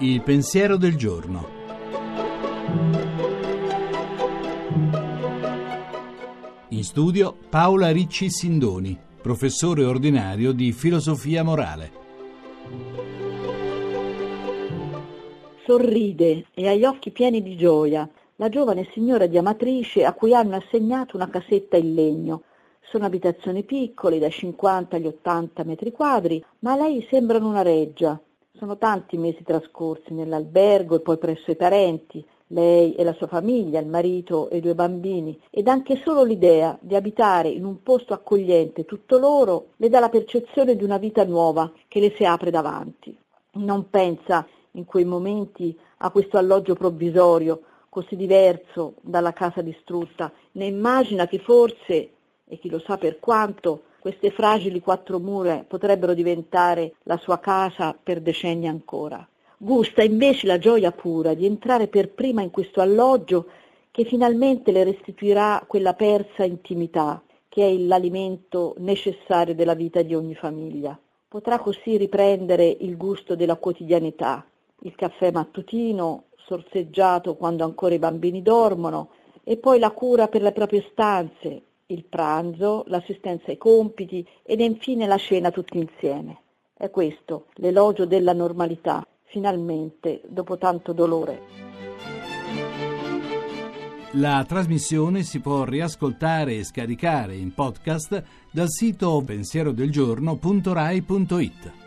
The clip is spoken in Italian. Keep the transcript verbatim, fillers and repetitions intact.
Il pensiero del giorno. In studio Paola Ricci Sindoni, professore ordinario di filosofia morale. Sorride e ha gli occhi pieni di gioia la giovane signora di Amatrice a cui hanno assegnato una casetta in legno. Sono abitazioni piccole, dai cinquanta agli ottanta metri quadri, ma a lei sembrano una reggia. Sono tanti i mesi trascorsi nell'albergo e poi presso i parenti, lei e la sua famiglia, il marito e i due bambini, ed anche solo l'idea di abitare in un posto accogliente tutto loro le dà la percezione di una vita nuova che le si apre davanti. Non pensa in quei momenti a questo alloggio provvisorio, così diverso dalla casa distrutta, né immagina che forse, e chi lo sa per quanto, queste fragili quattro mura potrebbero diventare la sua casa per decenni ancora. Gusta invece la gioia pura di entrare per prima in questo alloggio che finalmente le restituirà quella persa intimità che è l'alimento necessario della vita di ogni famiglia. Potrà così riprendere il gusto della quotidianità, il caffè mattutino, sorseggiato quando ancora i bambini dormono, e poi la cura per le proprie stanze, il pranzo, l'assistenza ai compiti ed infine la cena tutti insieme. È questo l'elogio della normalità, finalmente, dopo tanto dolore. La trasmissione si può riascoltare e scaricare in podcast dal sito pensiero del giorno punto rai punto it.